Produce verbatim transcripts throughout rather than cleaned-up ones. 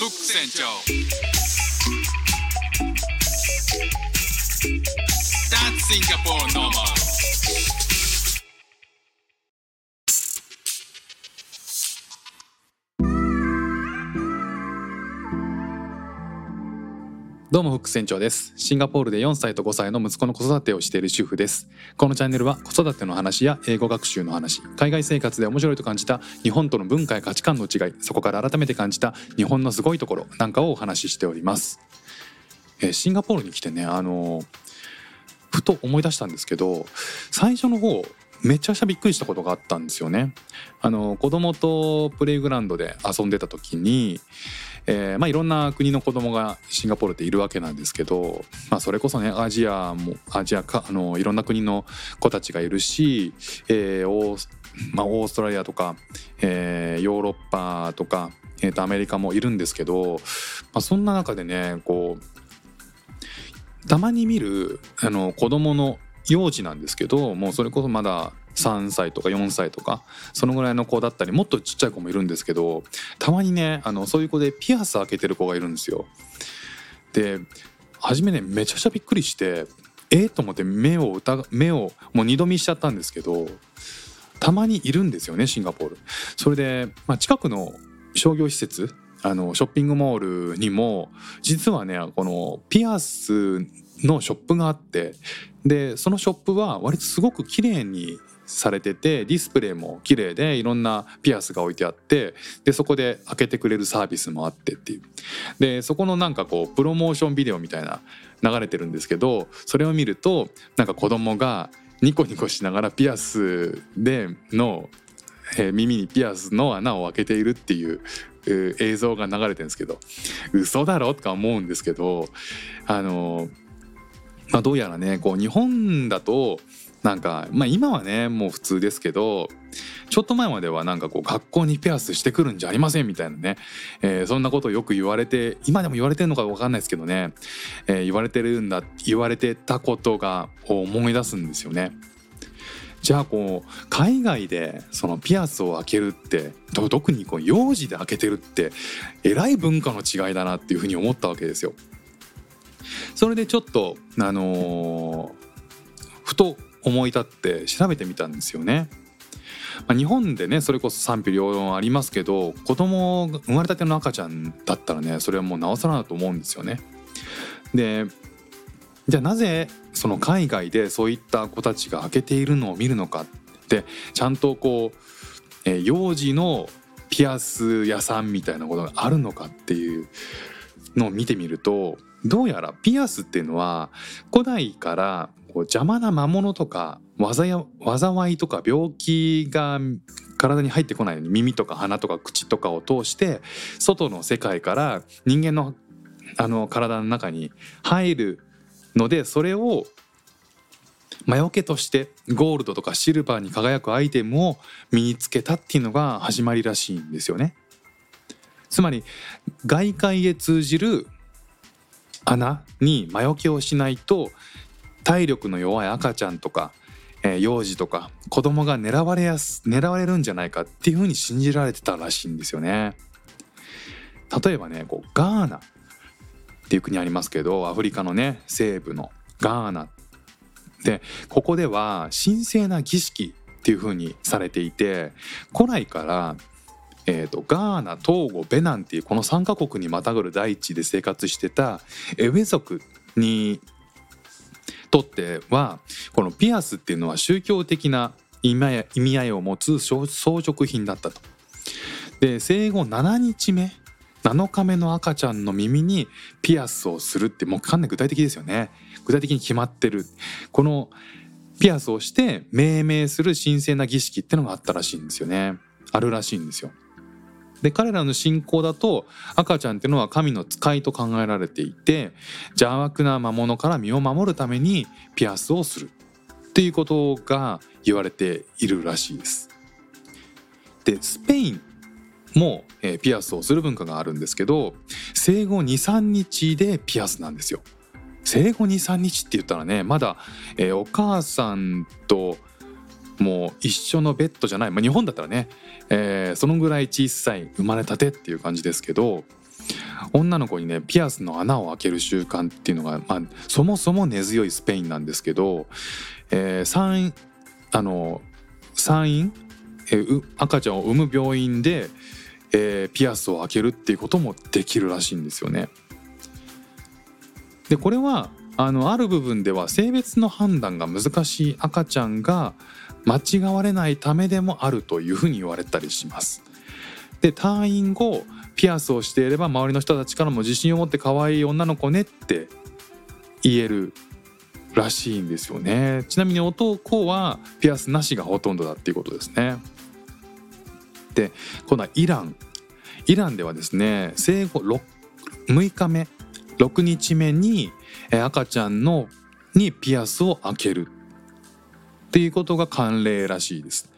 フック船長That's Singapore normal。 どうもフック船長です。シンガポールでよんさいとごさいの息子の子育てをしている主婦です。このチャンネルは子育ての話や英語学習の話、海外生活で面白いと感じた日本との文化や価値観の違い、そこから改めて感じた日本のすごいところなんかをお話ししております。えー、シンガポールに来てね、あのー、ふと思い出したんですけど、最初の方めっちゃびっくりしたことがあったんですよね。あのー、子供とプレイグラウンドで遊んでた時にえーまあ、いろんな国の子供がシンガポールっているわけなんですけど、まあ、それこそねアジアもアジアかあのいろんな国の子たちがいるし、えーオーまあ、オーストラリアとか、えー、ヨーロッパとか、えー、とアメリカもいるんですけど、まあ、そんな中でねこうたまに見るあの子供の幼児なんですけど、もうそれこそまださんさいとかよんさいとかそのぐらいの子だったり、もっとちっちゃい子もいるんですけど、たまにねあのそういう子でピアス開けてる子がいるんですよ。で初めねめちゃくちゃびっくりしてえー、と思って目を疑目をもう二度見しちゃったんですけど、たまにいるんですよねシンガポール。それで、まあ、近くの商業施設あのショッピングモールにも実はねこのピアスのショップがあって、でそのショップは割とすごく綺麗にされてて、ディスプレイも綺麗でいろんなピアスが置いてあって、でそこで開けてくれるサービスもあってっていう、でそこのなんかこうプロモーションビデオみたいな流れてるんですけど、それを見るとなんか子供がニコニコしながらピアスでの、えー、耳にピアスの穴を開けているっていう映像が流れてるんですけど、嘘だろとか思うんですけど、あのーまあ、どうやらねこう日本だとなんか、まあ、今はねもう普通ですけど、ちょっと前まではなんかこう学校にピアスしてくるんじゃありませんみたいなね、えー、そんなことをよく言われて、今でも言われてるのか分かんないですけどね、えー、言われてるんだ言われてたことが思い出すんですよね。じゃあこう海外でそのピアスを開けるって特にこう幼児で開けてるってえらい文化の違いだなっていうふうに思ったわけですよ。それでちょっと、あのー、ふと思い立って調べてみたんですよね。まあ、日本でねそれこそ賛否両論ありますけど、子供が生まれたての赤ちゃんだったらねそれはもうなおさらだと思うんですよね。でじゃあなぜその海外でそういった子たちが開けているのを見るのかってちゃんとこう、えー、幼児のピアス屋さんみたいなことがあるのかっていうのを見てみると、どうやらピアスっていうのは古代からこう邪魔な魔物とか災いとか病気が体に入ってこないように耳とか鼻とか口とかを通して外の世界から人間の、 あの体の中に入るので、それを魔除けとしてゴールドとかシルバーに輝くアイテムを身につけたっていうのが始まりらしいんですよね。つまり外界へ通じる穴に魔除けをしないと体力の弱い赤ちゃんとか、えー、幼児とか子供が狙われやす狙われるんじゃないかっていう風に信じられてたらしいんですよね。例えばねこうガーナっていう国ありますけど、アフリカのね西部のガーナで、ここでは神聖な儀式っていう風にされていて、古来からえー、とガーナ、トーゴ、ベナンっていうこのさんカ国にまたぐる大地で生活してたエウェ族にとってはこのピアスっていうのは宗教的な意味合いを持つ装飾品だったと。で生後ななにちめなのかめの赤ちゃんの耳にピアスをするって、もうかなり具体的ですよね。具体的に決まってるこのピアスをして命名する神聖な儀式ってのがあったらしいんですよね。あるらしいんですよ。で彼らの信仰だと赤ちゃんっていうのは神の使いと考えられていて、邪悪な魔物から身を守るためにピアスをするっていうことが言われているらしいです。でスペインも、えー、ピアスをする文化があるんですけど、生後 にさんにちでピアスなんですよ。生後 にさんにちって言ったらねまだ、えー、お母さんともう一緒のベッドじゃない、まあ、日本だったらね、えー、そのぐらい小さい生まれたてっていう感じですけど、女の子にねピアスの穴を開ける習慣っていうのが、まあ、そもそも根強いスペインなんですけど、えー、産院あの産院、えー、赤ちゃんを産む病院で、えー、ピアスを開けるっていうこともできるらしいんですよね。でこれはあのある部分では性別の判断が難しい赤ちゃんが間違われないためでもあるというふうに言われたりします。で退院後ピアスをしていれば周りの人たちからも自信を持って可愛い女の子ねって言えるらしいんですよね。ちなみに男はピアスなしがほとんどだっていうことですね。で今度はイランイランではですね生後 ろく, むいかめろくにちめに赤ちゃんのにピアスを開けるっていうことが慣例らしいです。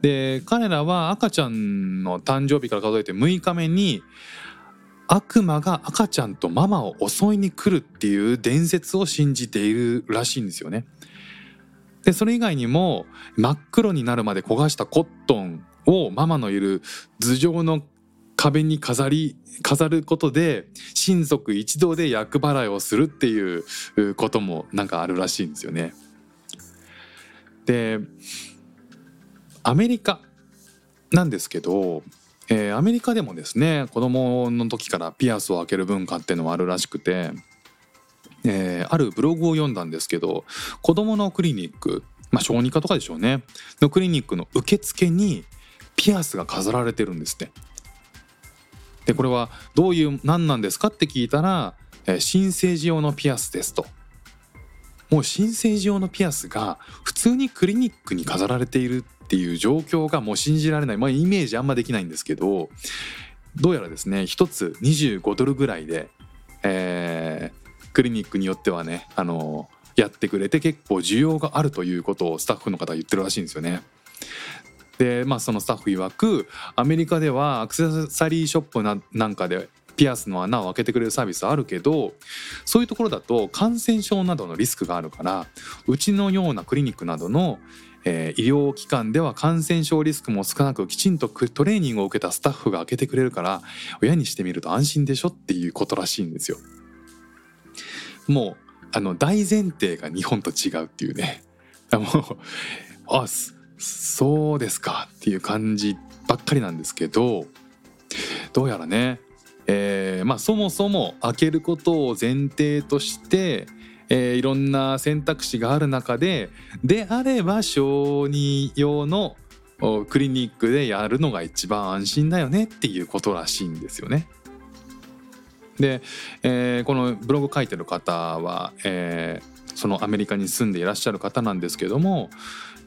で彼らは赤ちゃんの誕生日から数えてむいかめに悪魔が赤ちゃんとママを襲いに来るっていう伝説を信じているらしいんですよね。でそれ以外にも真っ黒になるまで焦がしたコットンをママのいる頭上の壁に飾り飾ることで親族一同で厄払いをするっていうこともなんかあるらしいんですよね。でアメリカなんですけど、えー、アメリカでもですね子供の時からピアスを開ける文化っていうのはあるらしくて、えー、あるブログを読んだんですけど子供のクリニック、まあ、小児科とかでしょうねのクリニックの受付にピアスが飾られてるんですって。でこれはどういう何なんですかって聞いたら、えー、新生児用のピアスですと。もう新生児用のピアスが普通にクリニックに飾られているっていう状況がもう信じられない、まあ、イメージあんまできないんですけどどうやらですねひとつにじゅうごドルぐらいで、えー、クリニックによってはねあのやってくれて結構需要があるということをスタッフの方は言ってるらしいんですよね。でまあ、そのスタッフ曰くアメリカではアクセサリーショップ な, なんかでピアスの穴を開けてくれるサービスあるけどそういうところだと感染症などのリスクがあるからうちのようなクリニックなどの、えー、医療機関では感染症リスクも少なくきちんとトレーニングを受けたスタッフが開けてくれるから親にしてみると安心でしょっていうことらしいんですよ。もうあの大前提が日本と違うっていうねもうあすそうですかっていう感じばっかりなんですけどどうやらね、えーまあ、そもそも開けることを前提として、えー、いろんな選択肢がある中でであれば小児用のクリニックでやるのが一番安心だよねっていうことらしいんですよね。で、えー、このブログ書いてる方は、えー、そのアメリカに住んでいらっしゃる方なんですけども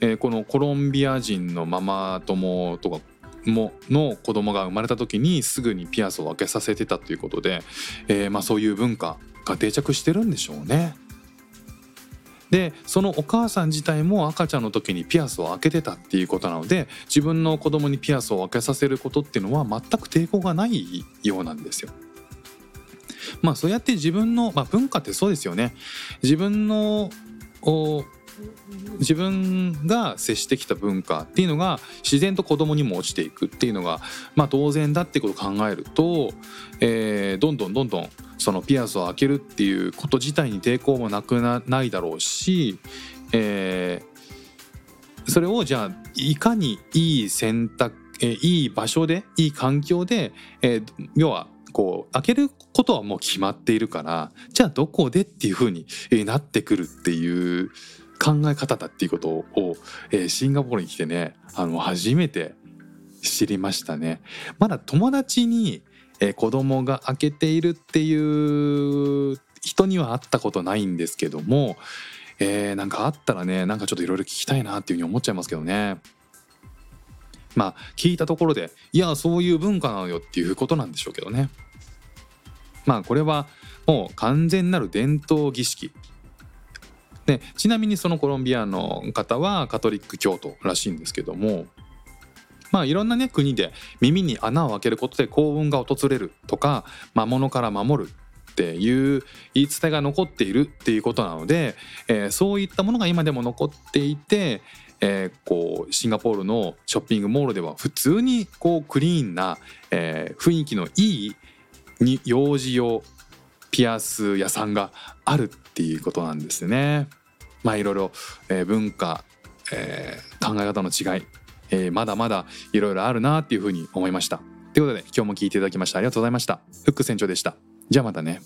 えー、このコロンビア人のママ友とかもの子供が生まれた時にすぐにピアスを開けさせてたということで、えーまあ、そういう文化が定着してるんでしょうね。でそのお母さん自体も赤ちゃんの時にピアスを開けてたっていうことなので自分の子供にピアスを開けさせることっていうのは全く抵抗がないようなんですよ。まあそうやって自分の、まあ、文化ってそうですよね。自分のお自分が接してきた文化っていうのが自然と子供にも落ちていくっていうのが、まあ、当然だってことを考えると、えー、どんどんどんどんそのピアスを開けるっていうこと自体に抵抗もなく な, ないだろうし、えー、それをじゃあいかにいい選択、えー、いい場所でいい環境で、えー、要はこう開けることはもう決まっているからじゃあどこでっていう風になってくるっていう考え方だっていうことを、えー、シンガポールに来てねあの初めて知りましたね。まだ友達に、えー、子供が開けているっていう人には会ったことないんですけども、えー、なんかあったらねなんかちょっといろいろ聞きたいなっていう風に思っちゃいますけどね。まあ聞いたところでいやそういう文化なのよっていうことなんでしょうけどね。まあこれはもう完全なる伝統儀式でちなみにそのコロンビアの方はカトリック教徒らしいんですけども、まあ、いろんな、ね、国で耳に穴を開けることで幸運が訪れるとか魔物から守るっていう言い伝えが残っているっていうことなので、えー、そういったものが今でも残っていて、えー、こうシンガポールのショッピングモールでは普通にこうクリーンな、えー、雰囲気のいいに幼児用ピアス屋さんがあるっていうことなんですね。まあいろいろ、えー、文化、えー、考え方の違い、えー、まだまだいろいろあるなっていうふうに思いました。ということで今日も聞いていただきましてありがとうございました。フック船長でした。じゃあまたね。